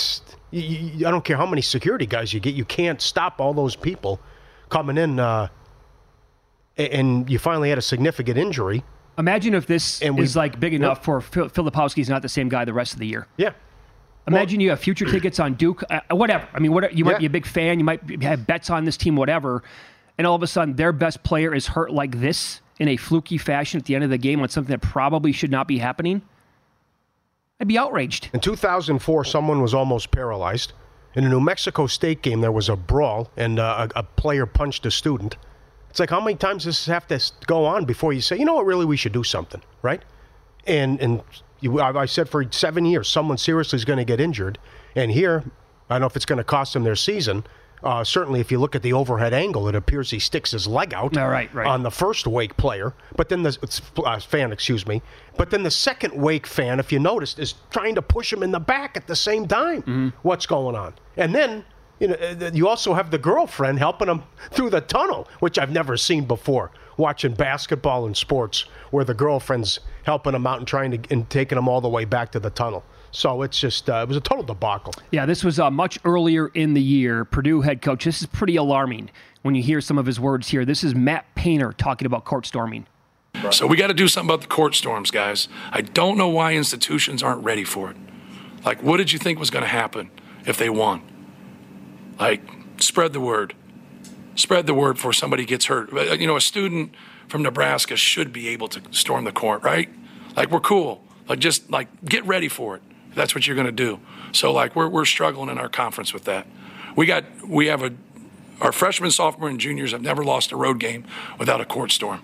don't care how many security guys you get. You can't stop all those people coming in, and you finally had a significant injury. Imagine if this is like big enough for Filipowski's not the same guy the rest of the year. Yeah. Imagine you have future tickets on Duke, whatever. I mean, you might be a big fan. You might have bets on this team, whatever. And all of a sudden, their best player is hurt like this in a fluky fashion at the end of the game on something that probably should not be happening. I'd be outraged. In 2004, someone was almost paralyzed. In a New Mexico State game, there was a brawl, and a player punched a student. It's like, how many times does this have to go on before you say, you know what, really, we should do something, right? I said for 7 years, someone seriously is going to get injured. And here, I don't know if it's going to cost them their season, Certainly, if you look at the overhead angle, it appears he sticks his leg out on the first Wake player. But then the fan, excuse me. But then the second Wake fan, if you noticed, is trying to push him in the back at the same time. Mm-hmm. What's going on? And then you know you also have the girlfriend helping him through the tunnel, which I've never seen before. Watching basketball and sports, where the girlfriend's helping him out and trying to and taking him all the way back to the tunnel. So it's just, it was a total debacle. Yeah, this was much earlier in the year. Purdue head coach, this is pretty alarming when you hear some of his words here. This is Matt Painter talking about court storming. So we got to do something about the court storms, guys. I don't know why institutions aren't ready for it. Like, what did you think was going to happen if they won? Like, spread the word. Spread the word before somebody gets hurt. You know, a student from Nebraska should be able to storm the court, right? Like, we're cool. Like, just, like, get ready for it. That's what you're going to do. So, like, we're struggling in our conference with that. Our freshmen, sophomore, and juniors have never lost a road game without a court storm.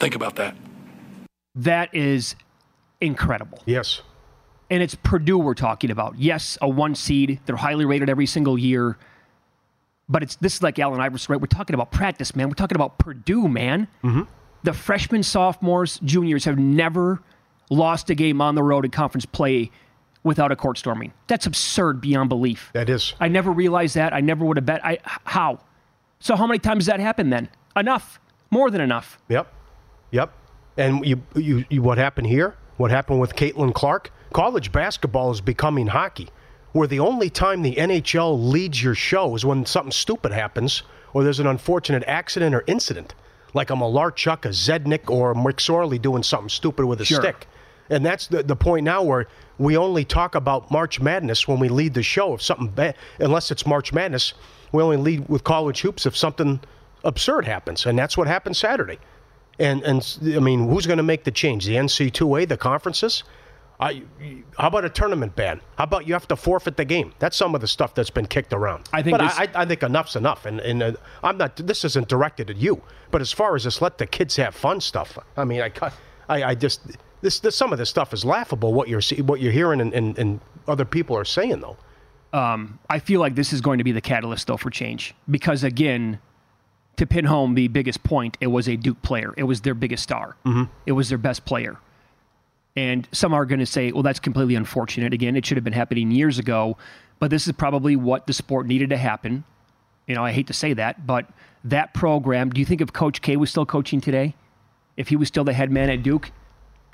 Think about that. That is incredible. Yes. And it's Purdue we're talking about. Yes, a one seed. They're highly rated every single year. But this is like Allen Iverson, right? We're talking about practice, man. We're talking about Purdue, man. Mm-hmm. The freshmen, sophomores, juniors have never lost a game on the road in conference play without a court storming. That's absurd beyond belief. That is. I never realized that. I never would have bet. How? So how many times does that happen then? Enough. More than enough. Yep. And you what happened here? What happened with Caitlin Clark? College basketball is becoming hockey, where the only time the NHL leads your show is when something stupid happens or there's an unfortunate accident or incident, like a Malarchuk, a Zednik, or a McSorley doing something stupid with a stick. And that's the point now where we only talk about March Madness when we lead the show. If something bad, unless it's March Madness, we only lead with college hoops if something absurd happens. And that's what happened Saturday. And I mean, who's going to make the change? The NC2A, the conferences? How about a tournament ban? How about you have to forfeit the game? That's some of the stuff that's been kicked around. I think enough's enough. And I'm not. This isn't directed at you. But as far as this let the kids have fun stuff, I mean, I just... This some of this stuff is laughable. What you're hearing and other people are saying though. I feel like this is going to be the catalyst though for change because again, to pin home the biggest point, it was a Duke player. It was their biggest star. Mm-hmm. It was their best player. And some are going to say, well, that's completely unfortunate. Again, it should have been happening years ago, but this is probably what the sport needed to happen. You know, I hate to say that, but that program. Do you think if Coach K was still coaching today, if he was still the head man at Duke?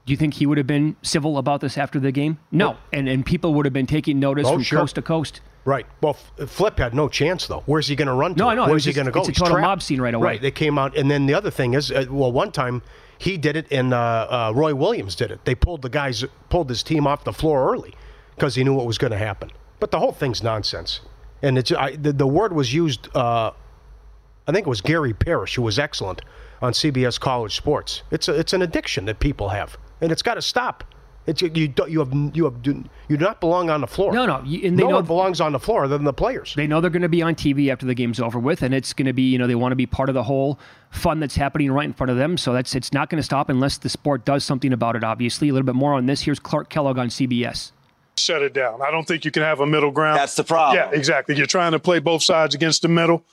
Do you think he would have been civil about this after the game? No. And people would have been taking notice from coast to coast. Right. Well, Flip had no chance, though. Where's he going to run to? No. Where's he going to go? It's a total mob scene right away. Right. They came out. And then the other thing is, one time he did it and Roy Williams did it. They pulled his team off the floor early because he knew what was going to happen. But the whole thing's nonsense. And the word was used, I think it was Gary Parrish, who was excellent on CBS College Sports. It's an addiction that people have. And it's got to stop. You do not belong on the floor. No. No one belongs on the floor other than the players. They know they're going to be on TV after the game's over with, and it's going to be, you know, they want to be part of the whole fun that's happening right in front of them. So it's not going to stop unless the sport does something about it, obviously. A little bit more on this. Here's Clark Kellogg on CBS. Shut it down. I don't think you can have a middle ground. That's the problem. Yeah, exactly. You're trying to play both sides against the middle.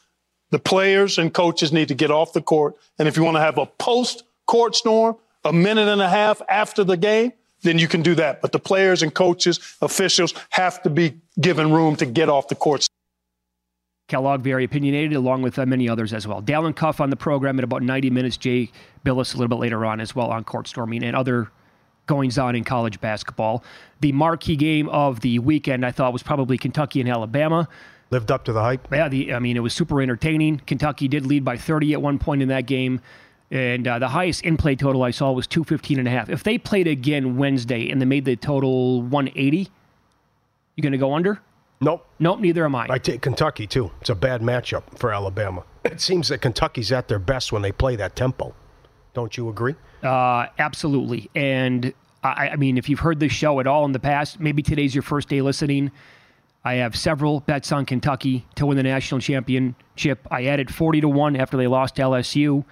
The players and coaches need to get off the court. And if you want to have a post-court storm, a minute and a half after the game, then you can do that. But the players and coaches, officials have to be given room to get off the court. Kellogg, very opinionated, along with many others as well. Dallin Cuff on the program in about 90 minutes. Jay Billis a little bit later on as well on court storming and other goings-on in college basketball. The marquee game of the weekend, I thought, was probably Kentucky and Alabama. Lived up to the hype. Yeah, it was super entertaining. Kentucky did lead by 30 at one point in that game. And the highest in-play total I saw was 215.5. If they played again Wednesday and they made the total 180, you going to go under? Nope, neither am I. I take Kentucky, too. It's a bad matchup for Alabama. It seems that Kentucky's at their best when they play that tempo. Don't you agree? Absolutely. And, I mean, if you've heard this show at all in the past, maybe today's your first day listening. I have several bets on Kentucky to win the national championship. I added 40-1 after they lost to LSU.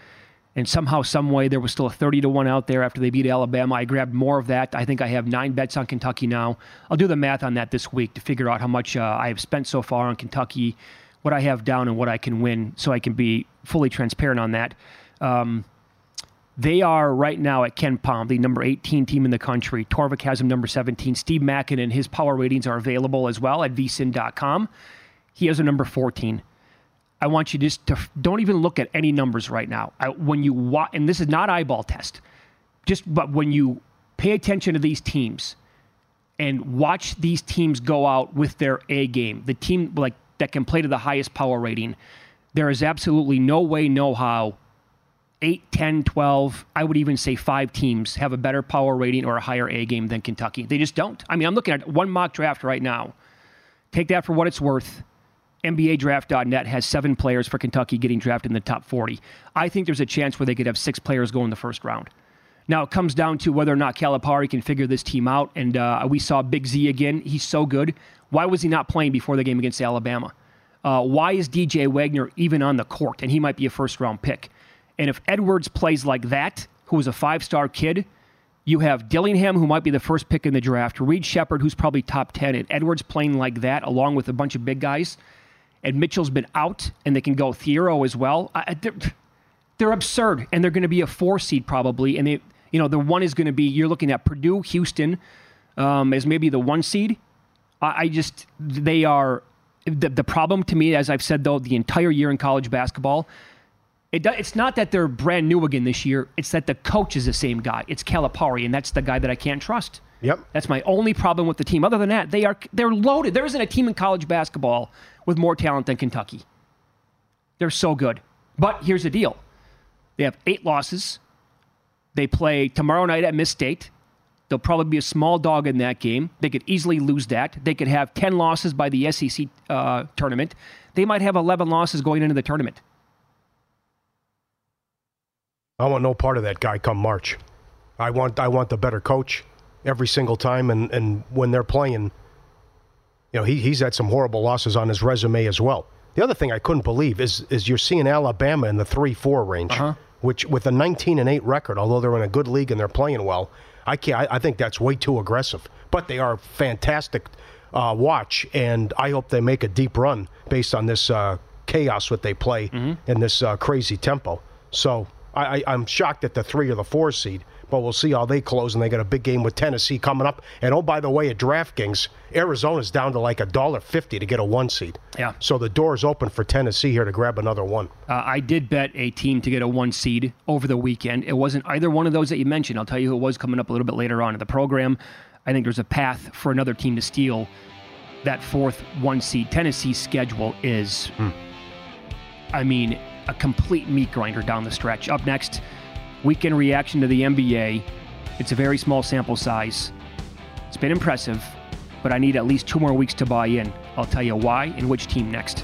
And somehow, some way, there was still a 30-1 out there after they beat Alabama. I grabbed more of that. I think I have 9 bets on Kentucky now. I'll do the math on that this week to figure out how much I have spent so far on Kentucky, what I have down and what I can win, so I can be fully transparent on that. They are right now at Ken Palm, the number 18 team in the country. Torvik has him number 17. Steve Mackin and his power ratings are available as well at vsin.com. He has a number 14. I want you just to don't even look at any numbers right now. When you watch, and this is not eyeball test, just but when you pay attention to these teams and watch these teams go out with their A game, the team like that can play to the highest power rating, there is absolutely no way, no how 8, 10, 12, I would even say 5 teams have a better power rating or a higher A game than Kentucky. They just don't. I mean, I'm looking at one mock draft right now. Take that for what it's worth. NBADraft.net has 7 players for Kentucky getting drafted in the top 40. I think there's a chance where they could have 6 players go in the first round. Now it comes down to whether or not Calipari can figure this team out. And we saw Big Z again. He's so good. Why was he not playing before the game against Alabama? Why is DJ Wagner even on the court? And he might be a first-round pick. And if Edwards plays like that, who is a 5-star kid, you have Dillingham, who might be the first pick in the draft, Reed Shepard, who's probably top 10, and Edwards playing like that along with a bunch of big guys. And Mitchell's been out, and they can go Thiero as well. They're absurd, and they're going to be a 4 seed probably. And they, you know, the one is going to be, you're looking at Purdue, Houston as maybe the 1 seed. They are, the problem to me, as I've said, though, the entire year in college basketball, it's not that they're brand new again this year. It's that the coach is the same guy. It's Calipari, and that's the guy that I can't trust. Yep. That's my only problem with the team. Other than that, they're loaded. There isn't a team in college basketball with more talent than Kentucky. They're so good. But here's the deal. They have 8 losses. They play tomorrow night at Miss State. They'll probably be a small dog in that game. They could easily lose that. They could have 10 losses by the SEC tournament. They might have 11 losses going into the tournament. I want no part of that guy come March. I want the better coach every single time. And when they're playing, you know, he's had some horrible losses on his resume as well. The other thing I couldn't believe is you're seeing Alabama in the 3-4 range, which with a 19-8 record, although they're in a good league and they're playing well, I think that's way too aggressive. But they are fantastic watch, and I hope they make a deep run based on this chaos that they play and this crazy tempo. So I'm shocked at the 3 or the 4 seed, but we'll see how they close, and they got a big game with Tennessee coming up. And, oh, by the way, at DraftKings, Arizona's down to like $1.50 to get a 1 seed. Yeah. So the door is open for Tennessee here to grab another one. I did bet a team to get a 1 seed over the weekend. It wasn't either one of those that you mentioned. I'll tell you who it was coming up a little bit later on in the program. I think there's a path for another team to steal that 4th 1 seed. Tennessee's schedule is, I mean, a complete meat grinder down the stretch. Up next, weekend reaction to the NBA. It's a very small sample size. It's been impressive, but I need at least 2 more weeks to buy in. I'll tell you why and which team next.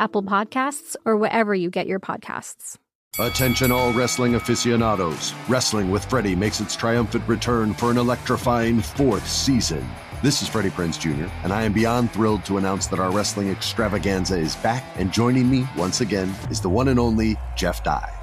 Apple Podcasts, or wherever you get your podcasts. Attention all wrestling aficionados. Wrestling with Freddie makes its triumphant return for an electrifying fourth season. This is Freddie Prinze Jr., and I am beyond thrilled to announce that our wrestling extravaganza is back, and joining me once again is the one and only Jeff Dye.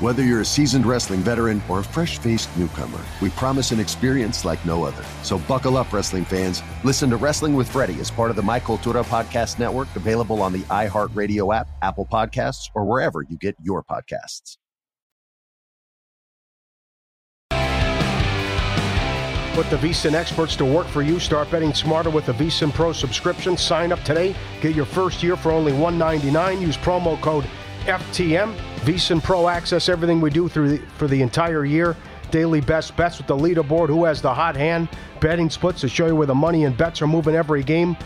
Whether you're a seasoned wrestling veteran or a fresh-faced newcomer, we promise an experience like no other. So buckle up, wrestling fans. Listen to Wrestling with Freddie as part of the My Cultura Podcast Network, available on the iHeartRadio app, Apple Podcasts, or wherever you get your podcasts. Put the VSiN experts to work for you. Start betting smarter with the VSiN Pro subscription. Sign up today. Get your first year for only $199. Use promo code FTM. VSiN Pro access everything we do for the entire year. Daily best bets with the leaderboard, who has the hot hand, betting splits to show you where the money and bets are moving every game,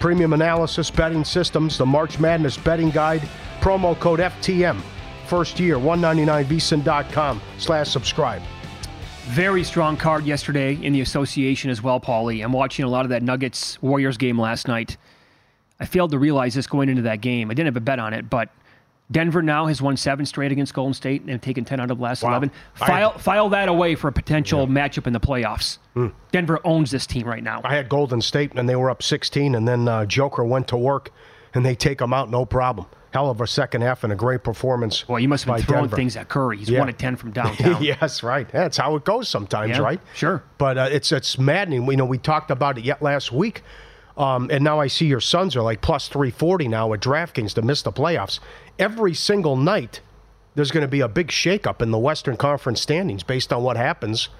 premium analysis, betting systems, the March Madness betting guide. Promo code FTM. First year, $199. VSiN.com/subscribe. Very strong card yesterday in the association as well, Pauly. I'm watching a lot of that Nuggets Warriors game last night. I failed to realize this going into that game. I didn't have a bet on it, but Denver now has won 7 straight against Golden State and have taken 10 out of the last 11. File that away for a potential matchup in the playoffs. Denver owns this team right now. I had Golden State, and they were up 16, and then Joker went to work, and they take them out, no problem. Hell of a second half and a great performance. Well, you must have been throwing things at Curry. He's 1 of 10 from downtown. Yes, right. That's how it goes sometimes, right? Sure. But it's maddening. We know we talked about it last week. And now I see your Suns are like plus 340 now at DraftKings to miss the playoffs. Every single night, there's going to be a big shakeup in the Western Conference standings based on what happens.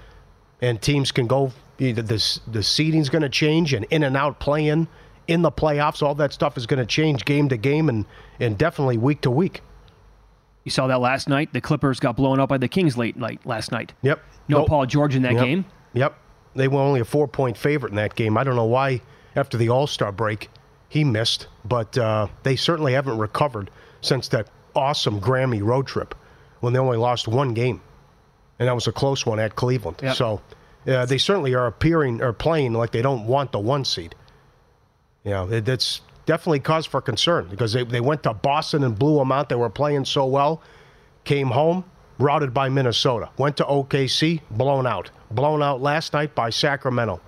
And teams can go, either the seeding's going to change, and in and out play-in in the playoffs. All that stuff is going to change game to game and definitely week to week. You saw that last night. The Clippers got blown up by the Kings last night. Yep. No Paul George in that game. Yep. They were only a 4-point favorite in that game. I don't know why. After the All-Star break, he missed, but they certainly haven't recovered since that awesome Grammy road trip when they only lost one game, and that was a close one at Cleveland. Yep. So they certainly are playing like they don't want the 1 seed. You know, that's definitely cause for concern because they went to Boston and blew them out. They were playing so well, came home, routed by Minnesota, went to OKC, blown out last night by Sacramento.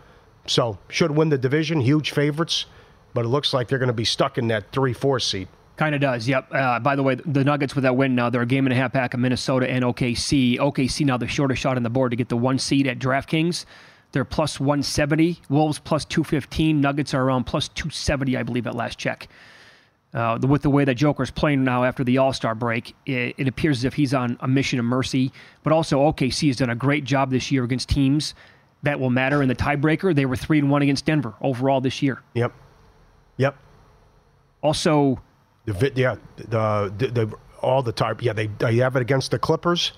So, should win the division, huge favorites, but it looks like they're going to be stuck in that 3-4 seed. Kind of does, yep. By the way, the Nuggets with that win now, they're a game and a half back of Minnesota and OKC. OKC now the shortest shot on the board to get the 1 seed at DraftKings. They're plus 170, Wolves plus 215, Nuggets are around plus 270, I believe, at last check. With the way that Joker's playing now after the All-Star break, it appears as if he's on a mission of mercy, but also OKC has done a great job this year against teams that will matter in the tiebreaker. They were 3-1 against Denver overall this year. Yep. Also, they have it against the Clippers,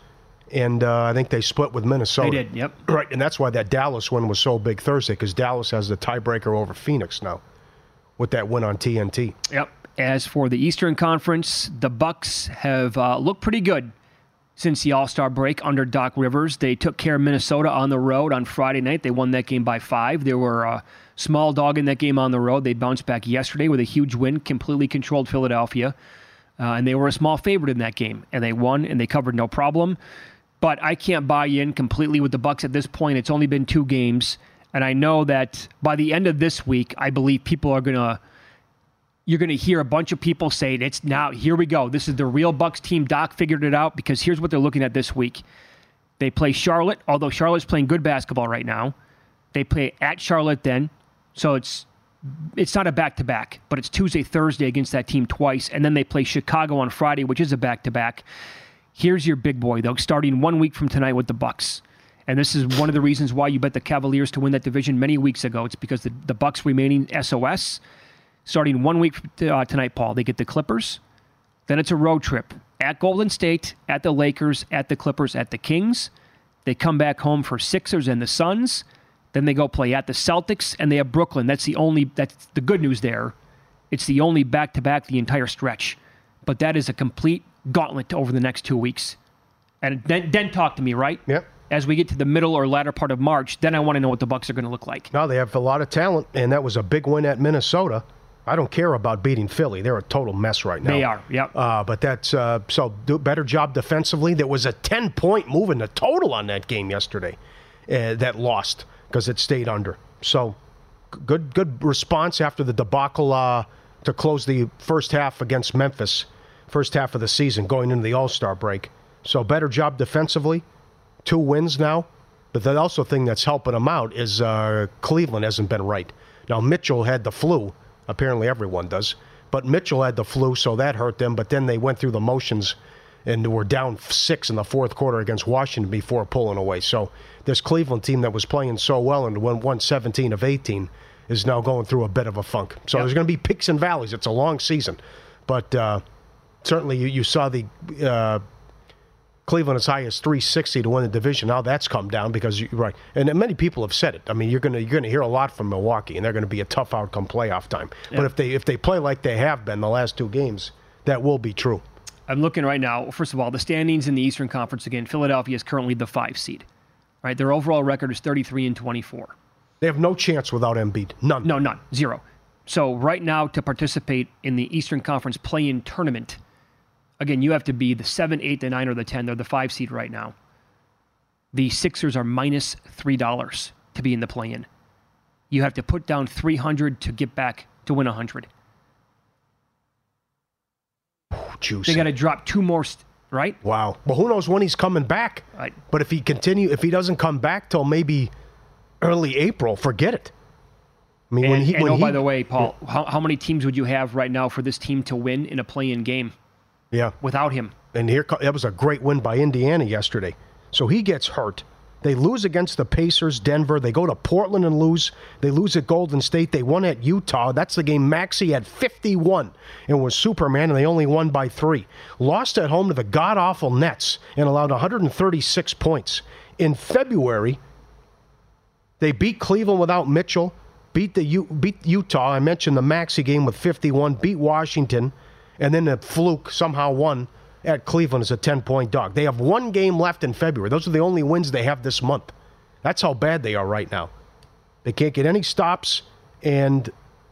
and I think they split with Minnesota. They did. Yep. Right, and that's why that Dallas win was so big Thursday because Dallas has the tiebreaker over Phoenix now with that win on TNT. Yep. As for the Eastern Conference, the Bucks have looked pretty good. Since the All-Star break under Doc Rivers, they took care of Minnesota on the road on Friday night. They won that game by 5. They were a small dog in that game on the road. They bounced back yesterday with a huge win, completely controlled Philadelphia. And they were a small favorite in that game. And they won, and they covered no problem. But I can't buy in completely with the Bucks at this point. It's only been 2 games. And I know that by the end of this week, I believe you're going to hear a bunch of people say, it's now, here we go. This is the real Bucks team. Doc figured it out because here's what they're looking at this week. They play Charlotte, although Charlotte's playing good basketball right now. They play at Charlotte then. So it's not a back-to-back, but it's Tuesday, Thursday against that team twice. And then they play Chicago on Friday, which is a back-to-back. Here's your big boy, though, starting 1 week from tonight with the Bucks. And this is one of the reasons why you bet the Cavaliers to win that division many weeks ago. It's because the Bucks remaining SOS. Starting 1 week tonight, Paul, they get the Clippers. Then it's a road trip at Golden State, at the Lakers, at the Clippers, at the Kings. They come back home for Sixers and the Suns. Then they go play at the Celtics, and they have Brooklyn. That's the good news there. It's the only back-to-back the entire stretch. But that is a complete gauntlet over the next 2 weeks. And then talk to me, right? Yep. As we get to the middle or latter part of March, then I want to know what the Bucks are going to look like. No, they have a lot of talent, and that was a big win at Minnesota. I don't care about beating Philly. They're a total mess right now. They are, yep. But that's so do better job defensively. There was a 10-point move in the total on that game yesterday that lost because it stayed under. So good response after the debacle to close the first half against Memphis, first half of the season going into the All-Star break. So better job defensively. 2 wins now. But the also thing that's helping them out is Cleveland hasn't been right. Now, Mitchell had the flu. Apparently everyone does. But Mitchell had the flu, so that hurt them. But then they went through the motions and were down 6 in the fourth quarter against Washington before pulling away. So this Cleveland team that was playing so well and won 17 of 18 is now going through a bit of a funk. So There's going to be peaks and valleys. It's a long season. But certainly you saw the Cleveland as high as 360 to win the division. Now that's come down because you're right. And many people have said it. I mean, you're going to hear a lot from Milwaukee, and they're going to be a tough outcome playoff time. Yeah. But if they play like they have been the last 2 games, that will be true. I'm looking right now. First of all, the standings in the Eastern Conference again. Philadelphia is currently the 5 seed. Right, their overall record is 33-24. They have no chance without Embiid. None. No, none. 0. So right now to participate in the Eastern Conference play-in tournament. Again, you have to be the 7, 8, the 9, or the 10. They're the 5 seed right now. The Sixers are minus $3 to be in the play-in. You have to put down 300 to get back to win 100. Oh, juicy. They got to drop 2 more, right? Wow. Well, who knows when he's coming back? But if he doesn't come back till maybe early April, forget it. I mean, by the way, Paul, how many teams would you have right now for this team to win in a play-in game? Yeah. Without him. And that was a great win by Indiana yesterday. So he gets hurt. They lose against the Pacers, Denver. They go to Portland and lose. They lose at Golden State. They won at Utah. That's the game Maxey had 51 and was Superman, and they only won by 3. Lost at home to the god-awful Nets and allowed 136 points. In February, they beat Cleveland without Mitchell, beat Utah. I mentioned the Maxey game with 51, beat Washington. And then the fluke somehow won at Cleveland as a 10-point dog. They have 1 game left in February. Those are the only wins they have this month. That's how bad they are right now. They can't get any stops, and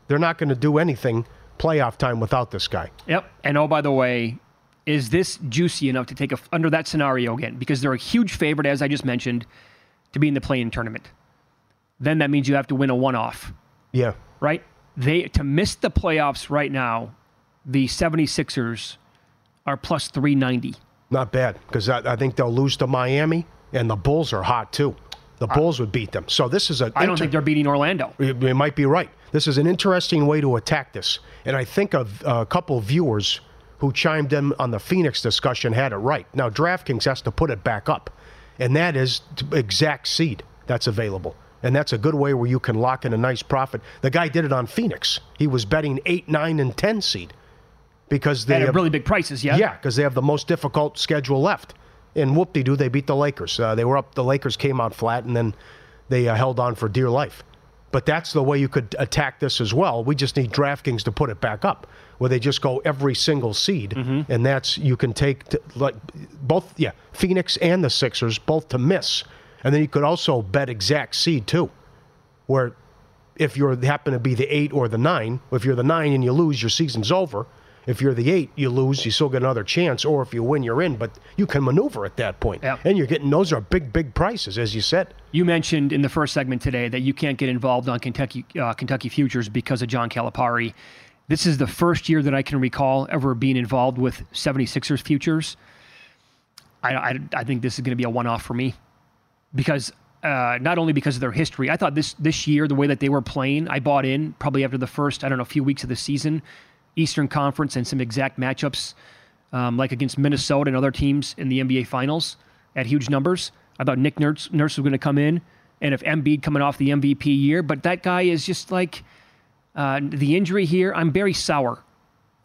they're not going to do anything playoff time without this guy. Yep. And, by the way, is this juicy enough to take under that scenario again? Because they're a huge favorite, as I just mentioned, to be in the play-in tournament. Then that means you have to win a one-off. Yeah. Right? To miss the playoffs right now, the 76ers are plus 390. Not bad, because I think they'll lose to Miami, and the Bulls are hot, too. The Bulls would beat them. So this is I don't think they're beating Orlando. You might be right. This is an interesting way to attack this. And I think a couple viewers who chimed in on the Phoenix discussion had it right. Now, DraftKings has to put it back up, and that is exact seed that's available. And that's a good way where you can lock in a nice profit. The guy did it on Phoenix. He was betting 8, 9, and 10 seed. Because they have really big prices, yeah? Yeah, because they have the most difficult schedule left. And whoop-de-doo, they beat the Lakers. They were up. The Lakers came out flat, and then they held on for dear life. But that's the way you could attack this as well. We just need DraftKings to put it back up, where they just go every single seed. Mm-hmm. And that's you can take Phoenix and the Sixers, both to miss. And then you could also bet exact seed, too, where if you happen to be the 8 or the 9, if you're the 9 and you lose, your season's over. If you're the 8, you lose, you still get another chance, or if you win, you're in, but you can maneuver at that point. Yep. And those are big, big prices, as you said. You mentioned in the first segment today that you can't get involved on Kentucky futures because of John Calipari. This is the first year that I can recall ever being involved with 76ers futures. I think this is going to be a one-off for me because not only because of their history. I thought this year, the way that they were playing, I bought in probably after the first, few weeks of the season, Eastern Conference and some exact matchups like against Minnesota and other teams in the NBA Finals at huge numbers. I thought Nick Nurse was going to come in, and if Embiid coming off the MVP year, but that guy is just like the injury here. I'm very sour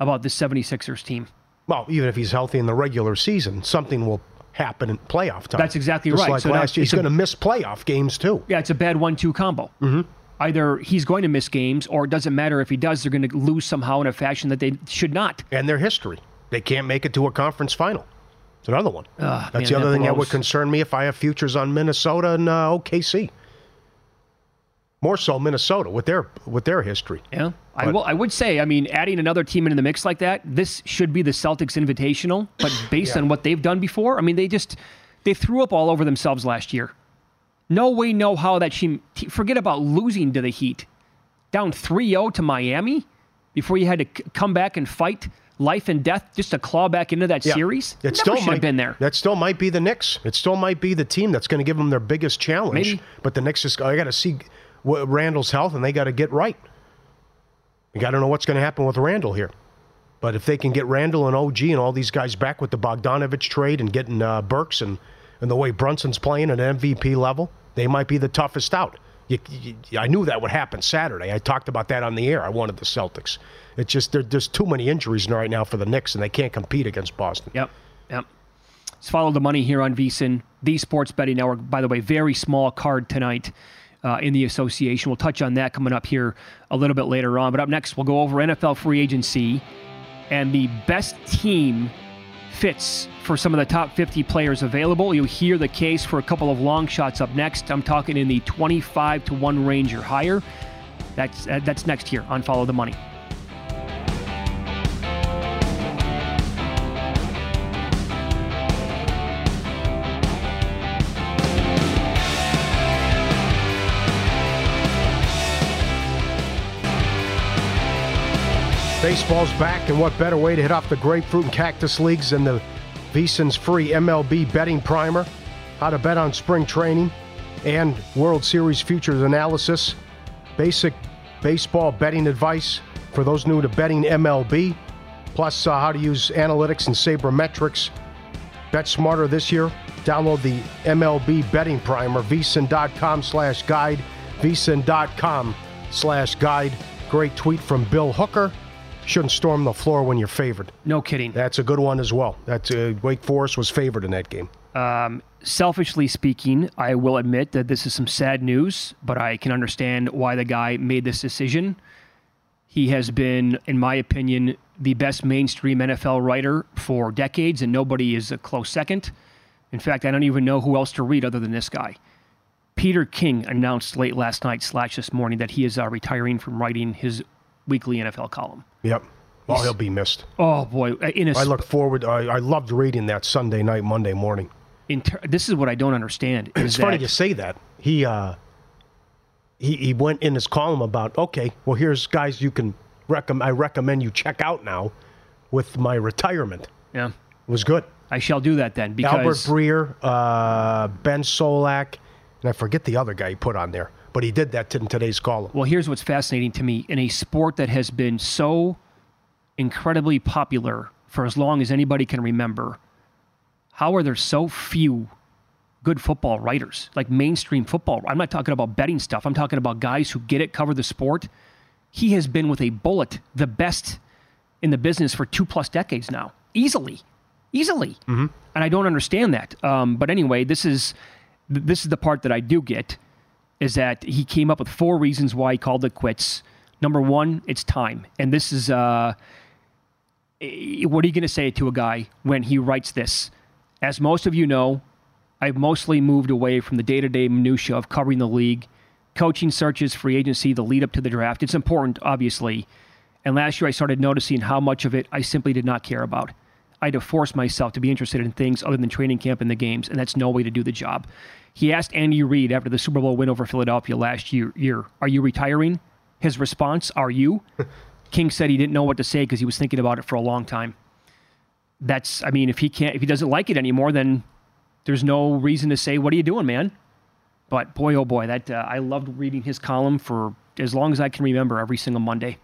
about this 76ers team. Well, even if he's healthy in the regular season, something will happen in playoff time. That's exactly right. Like so last year, he's going to miss playoff games too. Yeah, it's a bad 1-2 combo. Mm-hmm. Either he's going to miss games, or it doesn't matter if he does, they're going to lose somehow in a fashion that they should not. And their history. They can't make it to a conference final. It's another one. That's the other thing that would concern me if I have futures on Minnesota and OKC. More so Minnesota with their history. Yeah, but I would say, I mean, adding another team into the mix like that, this should be the Celtics Invitational, but based on what they've done before, I mean, they threw up all over themselves last year. No way, no how that team, forget about losing to the Heat. Down 3-0 to Miami before you had to come back and fight life and death just to claw back into that series? It still might have been there. That still might be the Knicks. It still might be the team that's going to give them their biggest challenge. Maybe. But the Knicks, I got to see Randall's health, and they got to get right. You got to know what's going to happen with Randall here. But if they can get Randall and OG and all these guys back with the Bogdanovich trade and getting Burks and the way Brunson's playing at an MVP level, they might be the toughest out. I knew that would happen Saturday. I talked about that on the air. I wanted the Celtics. It's just there's too many injuries right now for the Knicks, and they can't compete against Boston. Yep. Let's follow the money here on VSiN, the Sports Betting Network. By the way, very small card tonight in the association. We'll touch on that coming up here a little bit later on. But up next, we'll go over NFL free agency and the best team fits for some of the top 50 players available. You'll hear the case for a couple of long shots up next. I'm talking in the 25-1 range or higher. That's next here on Follow the Money. Baseball's back, and what better way to hit off the Grapefruit and Cactus Leagues than the VSiN's free MLB betting primer, how to bet on spring training, and World Series futures analysis, basic baseball betting advice for those new to betting MLB, plus how to use analytics and sabermetrics. Bet smarter this year. Download the MLB betting primer, vsin.com/guide, vsin.com/guide. Great tweet from Bill Hooker. Shouldn't storm the floor when you're favored. No kidding. That's a good one as well. That's Wake Forest was favored in that game. Selfishly speaking, I will admit that this is some sad news, but I can understand why the guy made this decision. He has been, in my opinion, the best mainstream NFL writer for decades, and nobody is a close second. In fact, I don't even know who else to read other than this guy. Peter King announced late last night / this morning that he is retiring from writing his weekly NFL column. Yep. Oh, he'll be missed. Oh, boy. I look forward. I loved reading that Sunday night, Monday morning. This is what I don't understand. It's funny you say that. He went in his column about, okay, well, here's guys you can recommend. I recommend you check out now with my retirement. Yeah. It was good. I shall do that then. Because Albert Breer, Ben Solak, and I forget the other guy he put on there. But he did that in today's column. Well, here's what's fascinating to me. In a sport that has been so incredibly popular for as long as anybody can remember, how are there so few good football writers, like mainstream football? I'm not talking about betting stuff. I'm talking about guys who get it, cover the sport. He has been with a bullet, the best in the business for 2+ decades now. Easily. Mm-hmm. And I don't understand that. But anyway, this is the part that I do get. Is that he came up with 4 reasons why he called it quits. Number 1, it's time. And this is, what are you going to say to a guy when he writes this? As most of you know, I've mostly moved away from the day-to-day minutia of covering the league, coaching searches, free agency, the lead-up to the draft. It's important, obviously. And last year I started noticing how much of it I simply did not care about. I had to force myself to be interested in things other than training camp and the games, and that's no way to do the job. He asked Andy Reid after the Super Bowl win over Philadelphia last year, are you retiring? His response, are you? King said he didn't know what to say because he was thinking about it for a long time. that's, I mean, if he doesn't like it anymore, then there's no reason to say, what are you doing, man? But boy, oh boy, that I loved reading his column for as long as I can remember every single Monday.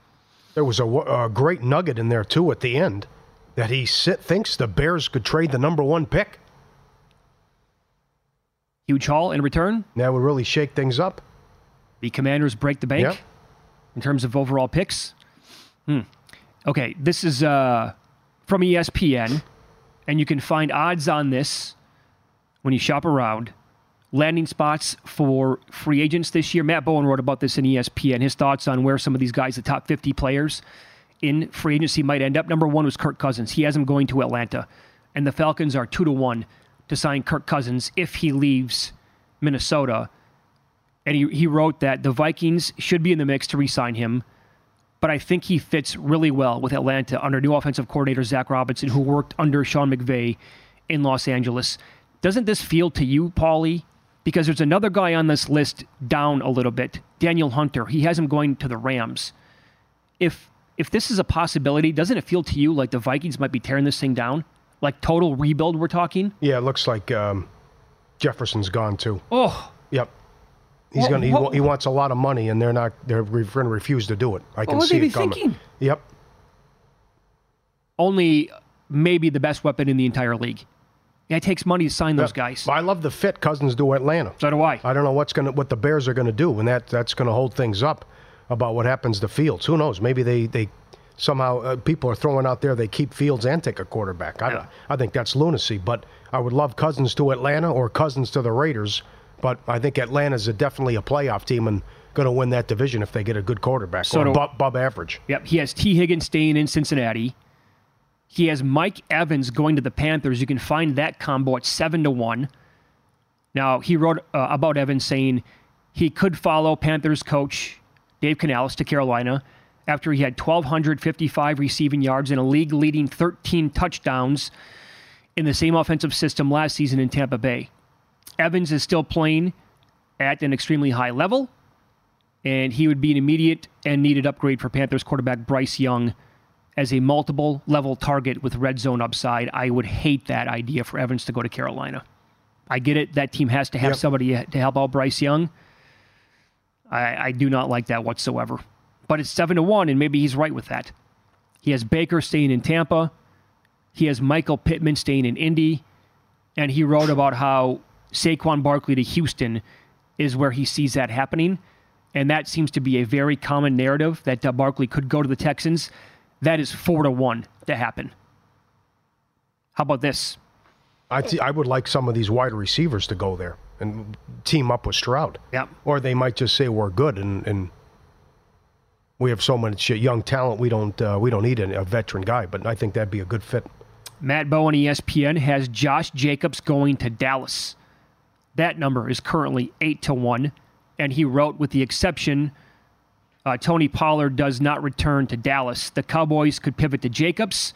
There was a great nugget in there, too, at the end that he thinks the Bears could trade the #1 pick. Huge haul in return. That would really shake things up. The Commanders break the bank in terms of overall picks. Okay, this is from ESPN, and you can find odds on this when you shop around. Landing spots for free agents this year. Matt Bowen wrote about this in ESPN. His thoughts on where some of these guys, the top 50 players in free agency, might end up. #1 was Kirk Cousins. He has him going to Atlanta. And the Falcons are 2-1 to sign Kirk Cousins if he leaves Minnesota. And he wrote that the Vikings should be in the mix to re-sign him. But I think he fits really well with Atlanta under new offensive coordinator Zach Robinson, who worked under Sean McVay in Los Angeles. Doesn't this feel to you, Pauly? Because there's another guy on this list down a little bit, Daniel Hunter. He has him going to the Rams. If this is a possibility, doesn't it feel to you like the Vikings might be tearing this thing down? Like total rebuild we're talking? Yeah, it looks like Jefferson's gone too. Oh. Yep. He wants a lot of money, and they're going to refuse to do it. I can see it coming. What would they be thinking? Yep. Only maybe the best weapon in the entire league. Yeah, it takes money to sign those guys. I love the fit Cousins do Atlanta. So do I. I don't know what the Bears are going to do, and that's going to hold things up about what happens to Fields. Who knows? Maybe they somehow people are throwing out there they keep Fields and take a quarterback. I think that's lunacy, but I would love Cousins to Atlanta or Cousins to the Raiders, but I think Atlanta's definitely a playoff team and going to win that division if they get a good quarterback or above average. Yep, he has T. Higgins staying in Cincinnati. He has Mike Evans going to the Panthers. You can find that combo at 7-1. Now, he wrote about Evans saying he could follow Panthers coach Dave Canales to Carolina after he had 1,255 receiving yards and a league-leading 13 touchdowns in the same offensive system last season in Tampa Bay. Evans is still playing at an extremely high level, and he would be an immediate and needed upgrade for Panthers quarterback Bryce Young as a multiple level target with red zone upside. I would hate that idea for Evans to go to Carolina. I get it. That team has to have somebody to help out Bryce Young. I do not like that whatsoever. But it's 7-1, and maybe he's right with that. He has Baker staying in Tampa. He has Michael Pittman staying in Indy. And he wrote about how Saquon Barkley to Houston is where he sees that happening. And that seems to be a very common narrative that Barkley could go to the Texans. That is 4-1 to happen. How about this? I would like some of these wide receivers to go there and team up with Stroud. Yep. Or they might just say we're good and we have so much young talent. We don't need a veteran guy. But I think that'd be a good fit. Matt Bowen, ESPN, has Josh Jacobs going to Dallas. That number is currently 8-1, and he wrote, with the exception. Tony Pollard does not return to Dallas. The Cowboys could pivot to Jacobs.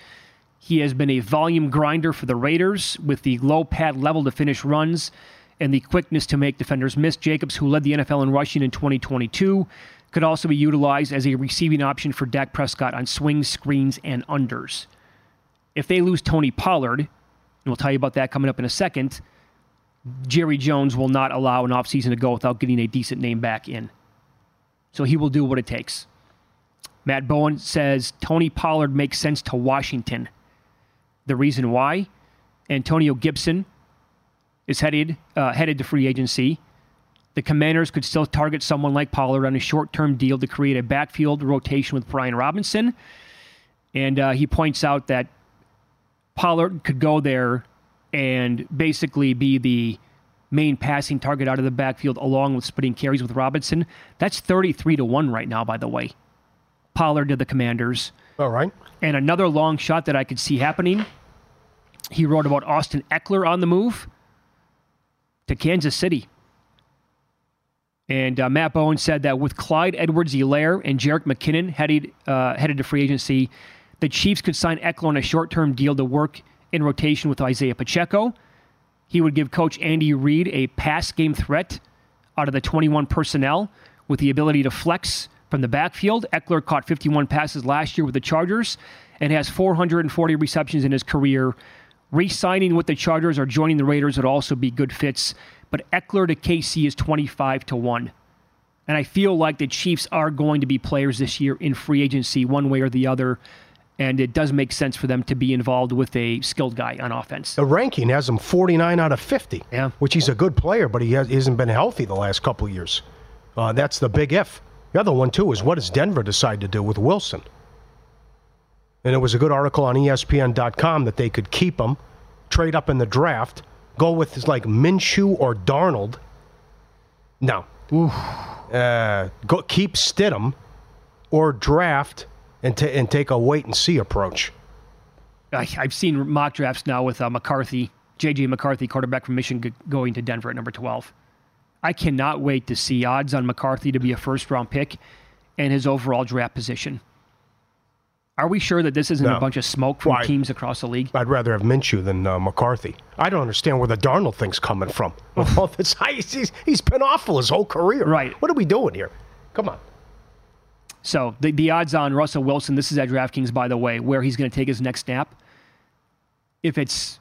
He has been a volume grinder for the Raiders with the low pad level to finish runs and the quickness to make defenders miss. Jacobs, who led the NFL in rushing in 2022, could also be utilized as a receiving option for Dak Prescott on swings, screens, and unders. If they lose Tony Pollard, and we'll tell you about that coming up in a second, Jerry Jones will not allow an offseason to go without getting a decent name back in. So he will do what it takes. Matt Bowen says Tony Pollard makes sense to Washington. The reason why? Antonio Gibson is headed to free agency. The Commanders could still target someone like Pollard on a short-term deal to create a backfield rotation with Brian Robinson. And he points out that Pollard could go there and basically be the main passing target out of the backfield along with splitting carries with Robinson. That's 33-1 right now, by the way. Pollard to the Commanders. All right. And another long shot that I could see happening, he wrote about Austin Eckler on the move to Kansas City. And Matt Bowen said that with Clyde Edwards-Helaire and Jerick McKinnon headed to free agency, the Chiefs could sign Eckler on a short-term deal to work in rotation with Isaiah Pacheco. He would give Coach Andy Reid a pass game threat out of the 21 personnel with the ability to flex from the backfield. Eckler caught 51 passes last year with the Chargers and has 440 receptions in his career. Re-signing with the Chargers or joining the Raiders would also be good fits. But Eckler to KC is 25-1. And I feel like the Chiefs are going to be players this year in free agency one way or the other. And it does make sense for them to be involved with a skilled guy on offense. The ranking has him 49 out of 50, which he's a good player, but he hasn't been healthy the last couple of years. That's the big if. The other one, too, is what does Denver decide to do with Wilson? And it was a good article on ESPN.com that they could keep him, trade up in the draft, go with like Minshew or Darnold. No. Keep Stidham or draft and take a wait-and-see approach. I've seen mock drafts now with McCarthy, J.J. McCarthy, quarterback from Michigan, going to Denver at number 12. I cannot wait to see odds on McCarthy to be a first-round pick and his overall draft position. Are we sure that this isn't a bunch of smoke from teams across the league? I'd rather have Minshew than McCarthy. I don't understand where the Darnold thing's coming from. He's been awful his whole career. Right. What are we doing here? Come on. So the odds on Russell Wilson, this is at DraftKings, by the way, where he's going to take his next snap. If it's,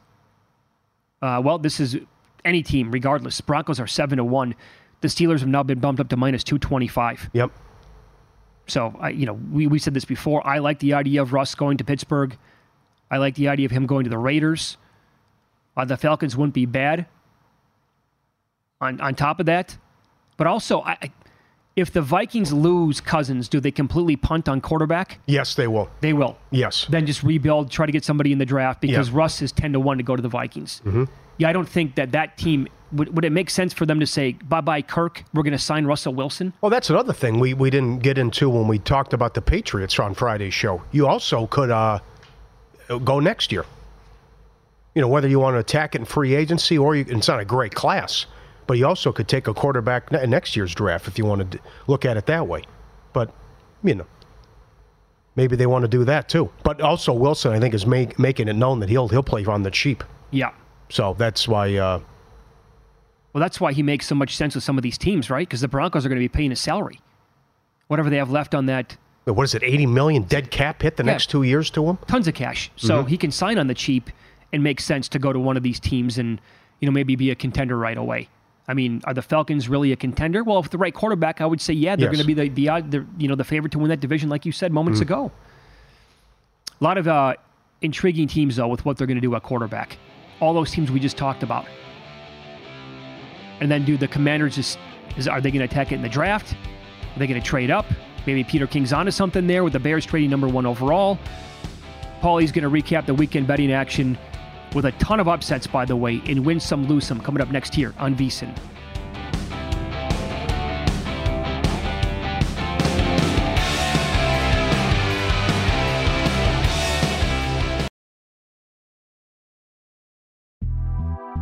this is any team, regardless. Broncos are 7-1. The Steelers have now been bumped up to -225. Yep. So, we said this before. I like the idea of Russ going to Pittsburgh. I like the idea of him going to the Raiders. The Falcons wouldn't be bad on top of that. But also, if the Vikings lose Cousins, do they completely punt on quarterback? Yes, they will. They will. Yes. Then just rebuild, try to get somebody in the draft because Russ is 10-1 to go to the Vikings. Mm-hmm. Yeah, I don't think that team... Would it make sense for them to say, bye-bye, Kirk, we're going to sign Russell Wilson? Well, that's another thing we didn't get into when we talked about the Patriots on Friday's show. You also could go next year. Whether you want to attack it in free agency or it's not a great class. But you also could take a quarterback next year's draft if you want to look at it that way. But, maybe they want to do that too. But also Wilson, I think, is making it known that he'll play on the cheap. Yeah. So that's why... that's why he makes so much sense with some of these teams, right? Because the Broncos are going to be paying his salary. Whatever they have left on that... What is it, $80 million dead cap hit the next 2 years to him? Tons of cash. So he can sign on the cheap and make sense to go to one of these teams and maybe be a contender right away. I mean, are the Falcons really a contender? Well, if the right quarterback, I would say, they're going to be the favorite to win that division, like you said moments ago. A lot of intriguing teams, though, with what they're going to do at quarterback. All those teams we just talked about. And then do the Commanders are they going to attack it in the draft? Are they going to trade up? Maybe Peter King's onto something there with the Bears trading number 1 overall. Paulie's going to recap the weekend betting action with a ton of upsets, by the way, in Win Some, Lose Some, coming up next here on VSiN.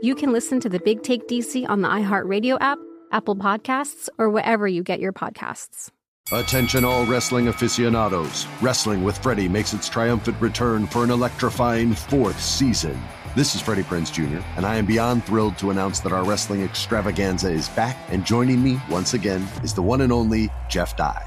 you can listen to The Big Take DC on the iHeartRadio app, Apple Podcasts, or wherever you get your podcasts. Attention all wrestling aficionados. Wrestling with Freddie makes its triumphant return for an electrifying fourth season. This is Freddie Prinze Jr., and I am beyond thrilled to announce that our wrestling extravaganza is back, and joining me once again is the one and only Jeff Dye.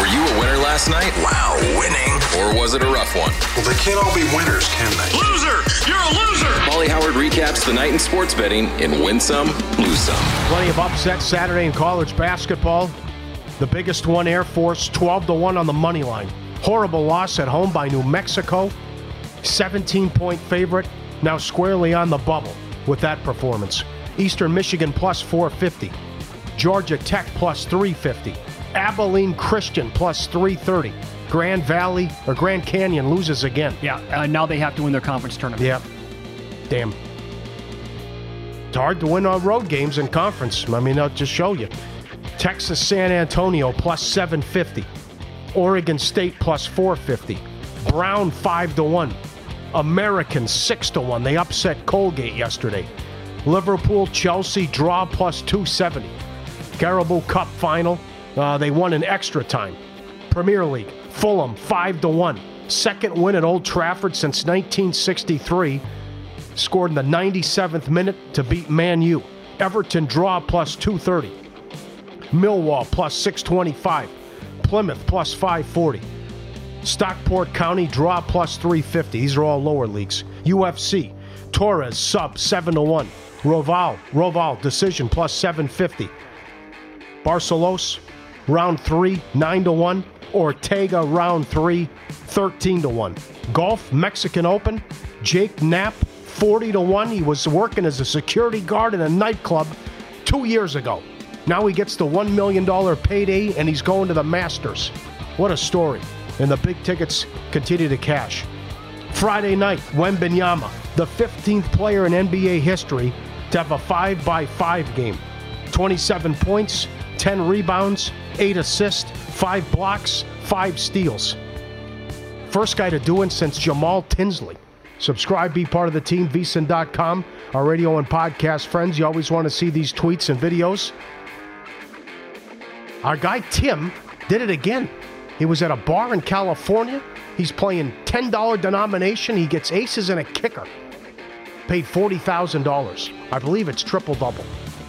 Were you a winner last night? Wow, winning. Or was it a rough one? Well, they can't all be winners, can they? Loser! You're a loser! Pauly Howard recaps the night in sports betting in Win Some, Lose Some. Plenty of upsets Saturday in college basketball. The biggest one, Air Force, 12-1 on the money line. Horrible loss at home by New Mexico. 17-point favorite, now squarely on the bubble with that performance. Eastern Michigan plus 450. Georgia Tech plus 350. Abilene Christian plus 330. Grand Canyon loses again. Yeah, now they have to win their conference tournament. Yeah, damn. It's hard to win on road games in conference. I mean, I'll just show you. Texas San Antonio plus 750. Oregon State plus 450. Brown 5-1. American 6-1. They upset Colgate yesterday. Liverpool Chelsea draw plus 270. Caribou Cup final. They won in extra time. Premier League, Fulham, 5-1. Second win at Old Trafford since 1963. Scored in the 97th minute to beat Man U. Everton draw plus 230. Millwall plus 625. Plymouth plus 540. Stockport County draw plus 350. These are all lower leagues. UFC, Torres sub 7-1. Roval decision plus 750. Barcelos, round 3, 9-1. Ortega, round 3, 13-1. Golf, Mexican Open, Jake Knapp, 40-1. He was working as a security guard in a nightclub 2 years ago. Now he gets the $1 million payday, and he's going to the Masters. What a story. And the big tickets continue to cash. Friday night, Wembanyama, the 15th player in NBA history to have a 5x5 game. 27 points, 10 rebounds, 8 assists, 5 blocks, 5 steals. First guy to do it since Jamal Tinsley. Subscribe, be part of the team, VSiN.com. Our radio and podcast friends, you always want to see these tweets and videos. Our guy Tim did it again. He was at a bar in California. He's playing $10 denomination. He gets aces and a kicker. Paid $40,000. I believe it's triple-double,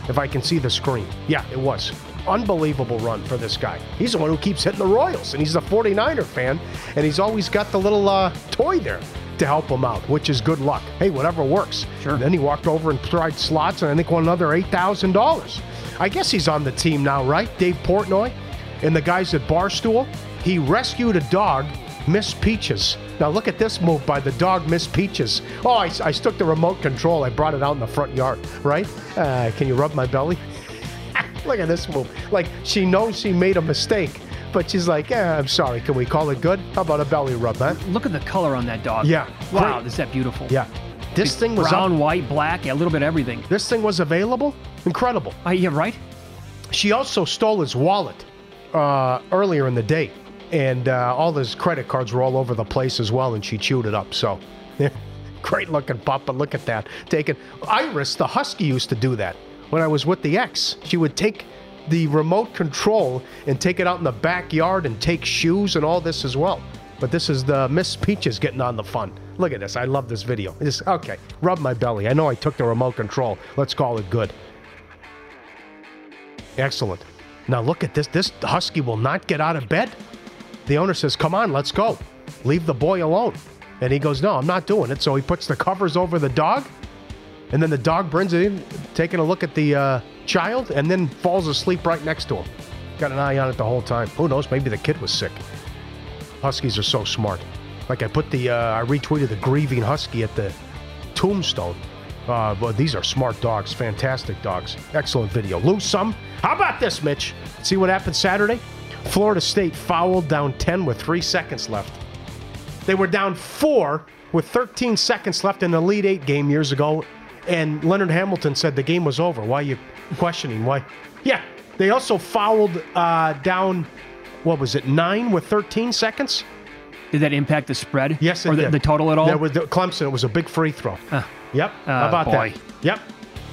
if I can see the screen. Yeah, it was. Unbelievable run for this guy. He's the one who keeps hitting the Royals, and he's a 49er fan, and he's always got the little toy there to help him out, which is good luck. Hey, whatever works. Sure. And then he walked over and tried slots, and I think won another $8,000. I guess he's on the team now, right? Dave Portnoy and the guys at Barstool. He rescued a dog, Miss Peaches. Now look at this move by the dog, Miss Peaches. Oh, I took the remote control. I brought it out in the front yard, right? Can you rub my belly? Look at this move. Like, she knows she made a mistake, but she's like, I'm sorry. Can we call it good? How about a belly rub, huh? Look at the color on that dog. Yeah. Wow, great. Is that beautiful? Yeah. This thing was brown, white, black, yeah, a little bit of everything. This thing was available? Incredible. Yeah, right? She also stole his wallet earlier in the day, and all his credit cards were all over the place as well, and she chewed it up. So Great looking papa. Look at that. Taking Iris, the Husky, used to do that when I was with the ex. She would take the remote control and take it out in the backyard and take shoes and all this as well. But this is the Miss Peaches getting on the fun. Look at this. I love this video. This, okay, rub my belly. I know I took the remote control. Let's call it good. Excellent. Now look at this. This Husky will not get out of bed. The owner says, come on, let's go. Leave the boy alone. And he goes, no, I'm not doing it. So he puts the covers over the dog. And then the dog brings it in, taking a look at the child, and then falls asleep right next to him. Got an eye on it the whole time. Who knows? Maybe the kid was sick. Huskies are so smart. Like I put the, I retweeted the grieving Husky at the tombstone. But these are smart dogs, fantastic dogs. Excellent video. Lose some. How about this, Mitch? See what happened Saturday? Florida State fouled down 10 with 3 seconds left. They were down 4 with 13 seconds left in the Elite Eight game years ago, and Leonard Hamilton said the game was over. Why are you questioning? Why? Yeah, they also fouled down, what was it, 9 with 13 seconds? Did that impact the spread? Yes, it did. Or the total at all? There was Clemson, it was a big free throw. Yep, how about that? Yep.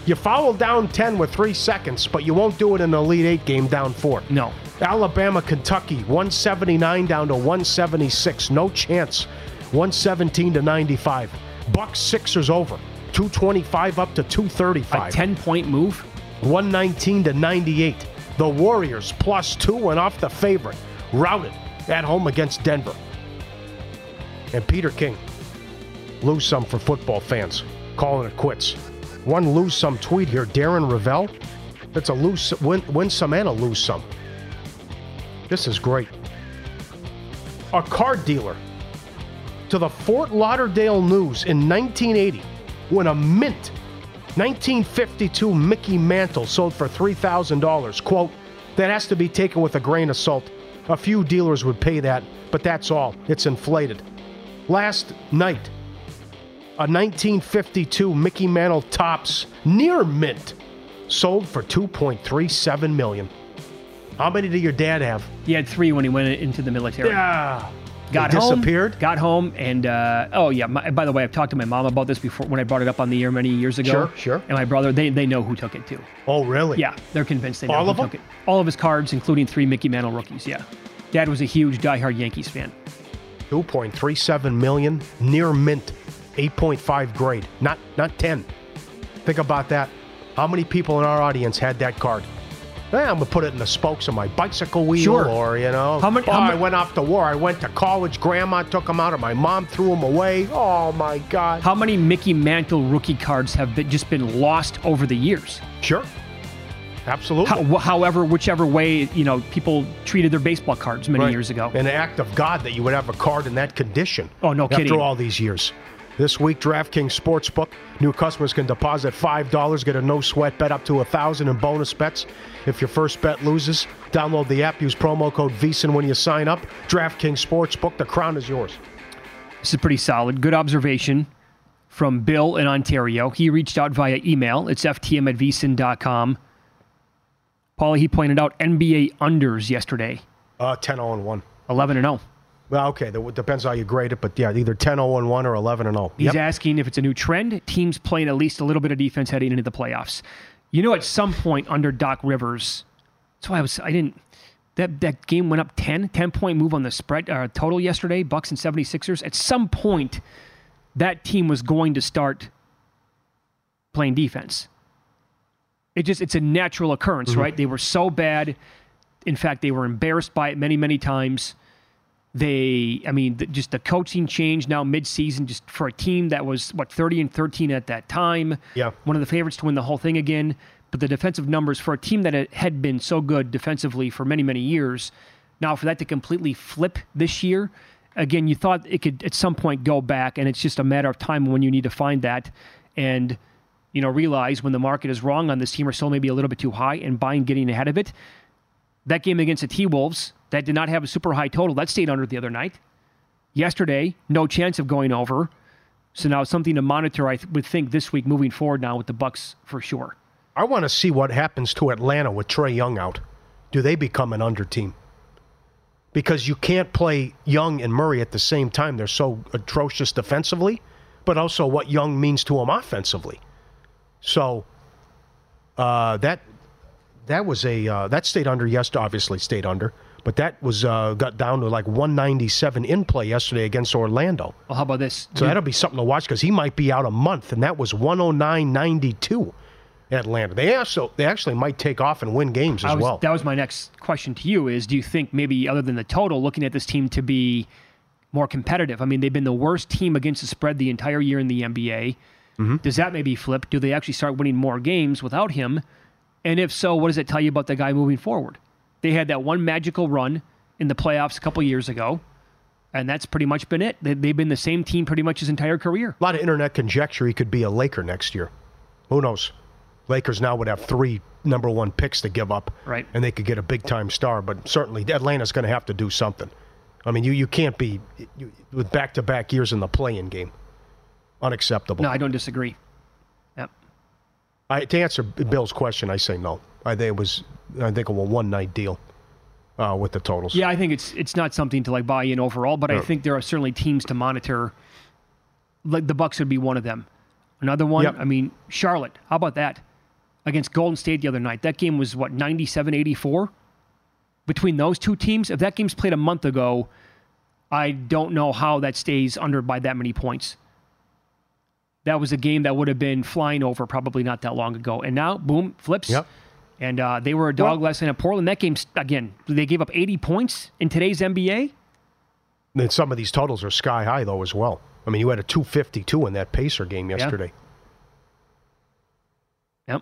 You foul down 10 with 3 seconds, but you won't do it in an Elite Eight game down 4. No. Alabama, Kentucky, 179 down to 176. No chance. 117 to 95. Bucks, Sixers over. 225 up to 235. A 10-point move? 119 to 98. The Warriors plus 2 and off the favorite. Routed at home against Denver. And Peter King. Lose some for football fans. Calling it quits. One lose some tweet here. Darren Ravel. That's a lose, win some and a lose some. This is great. A car dealer to the Fort Lauderdale News in 1980 when a mint 1952 Mickey Mantle sold for $3,000. Quote, that has to be taken with a grain of salt. A few dealers would pay that, but that's all. It's inflated. Last night, a 1952 Mickey Mantle Topps near mint sold for $2.37 million. How many did your dad have? He had 3 when he went into the military. Yeah. Got home. Disappeared? Got home and, oh yeah, by the way, I've talked to my mom about this before when I brought it up on the air many years ago. Sure, sure. And my brother, they know who took it too. Oh, really? Yeah, they're convinced they know who took it. All of his cards, including 3 Mickey Mantle rookies, yeah. Dad was a huge diehard Yankees fan. $2.37 million near mint, 8.5 grade, not 10. Think about that. How many people in our audience had that card? I'm going to put it in the spokes of my bicycle wheel, sure. Or, you know, I went off to war. I went to college. Grandma took them out, or my mom threw them away. Oh, my God. How many Mickey Mantle rookie cards have just been lost over the years? Sure. Absolutely. However, whichever way, you know, people treated their baseball cards many years ago. An act of God that you would have a card in that condition. Oh, no kidding. After all these years. This week, DraftKings Sportsbook, new customers can deposit $5, get a no-sweat bet up to $1,000 in bonus bets. If your first bet loses, download the app, use promo code VEASAN when you sign up. DraftKings Sportsbook, the crown is yours. This is pretty solid. Good observation from Bill in Ontario. He reached out via email. It's ftm@vsin.com. Paulie, he pointed out NBA unders yesterday. 10-0-1. 11-0. Well, okay, that depends how you grade it, but yeah, either 10-0-1 or 11-0. He's asking if it's a new trend, teams playing at least a little bit of defense heading into the playoffs. You know, at some point under Doc Rivers, that's why that game went up 10-point move on the spread total yesterday, Bucks and 76ers. At some point, that team was going to start playing defense. It's a natural occurrence, right? They were so bad. In fact, they were embarrassed by it many, many times. Just the coaching change now midseason, just for a team that was, 30-13 at that time. Yeah. One of the favorites to win the whole thing again. But the defensive numbers for a team that had been so good defensively for many, many years, now for that to completely flip this year, again, you thought it could at some point go back, and it's just a matter of time when you need to find that and, you know, realize when the market is wrong on this team or so maybe a little bit too high and buying, getting ahead of it. That game against the T-Wolves, that did not have a super high total. That stayed under the other night. Yesterday, no chance of going over. So now something to monitor, I would think, this week moving forward now with the Bucks for sure. I want to see what happens to Atlanta with Trae Young out. Do they become an under team? Because you can't play Young and Murray at the same time. They're so atrocious defensively. but also what Young means to him offensively. So that was a that stayed under yesterday. Obviously stayed under, but that was got down to like 197 in play yesterday against Orlando. Well, how about this? So that'll be something to watch because he might be out a month, and that was 109.92. Atlanta. They actually might take off and win games as well. That was my next question to you is, do you think maybe other than the total, looking at this team to be more competitive? I mean, they've been the worst team against the spread the entire year in the NBA. Mm-hmm. Does that maybe flip? Do they actually start winning more games without him? And if so, what does it tell you about the guy moving forward? They had that one magical run in the playoffs a couple years ago, and that's pretty much been it. They've been the same team pretty much his entire career. A lot of internet conjecture. He could be a Laker next year. Who knows? Lakers now would have 3 number one picks to give up, right? And they could get a big-time star, but certainly Atlanta's going to have to do something. I mean, you can't be with back-to-back years in the play-in game. Unacceptable. No, I don't disagree. Yep. To answer Bill's question, I say no. I think it was a one-night deal with the totals. Yeah, I think it's not something to like buy in overall, but I think there are certainly teams to monitor. Like the Bucks would be one of them. Another one, yep. I mean, Charlotte, how about that? Against Golden State the other night. That game was, 97-84? Between those two teams? If that game's played a month ago, I don't know how that stays under by that many points. That was a game that would have been flying over probably not that long ago. And now, boom, flips. Yep. And they were a dog last night at Portland. That game, again, they gave up 80 points in today's NBA? And some of these totals are sky high, though, as well. I mean, you had a 252 in that Pacer game yesterday. Yep.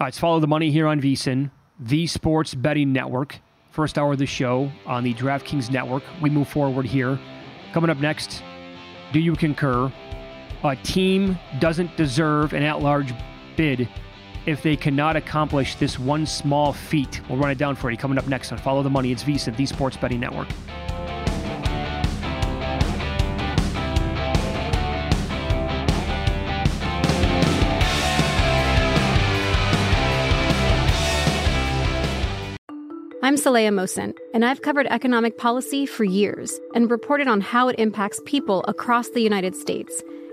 All right, let's follow the money here on VSiN, the Sports Betting Network. First hour of the show on the DraftKings Network. We move forward here. Coming up next, do you concur? A team doesn't deserve an at-large bid if they cannot accomplish this one small feat. We'll run it down for you. Coming up next on Follow the Money, it's VSiN, the Sports Betting Network. I'm Saleha Mohsen, and I've covered economic policy for years and reported on how it impacts people across the United States.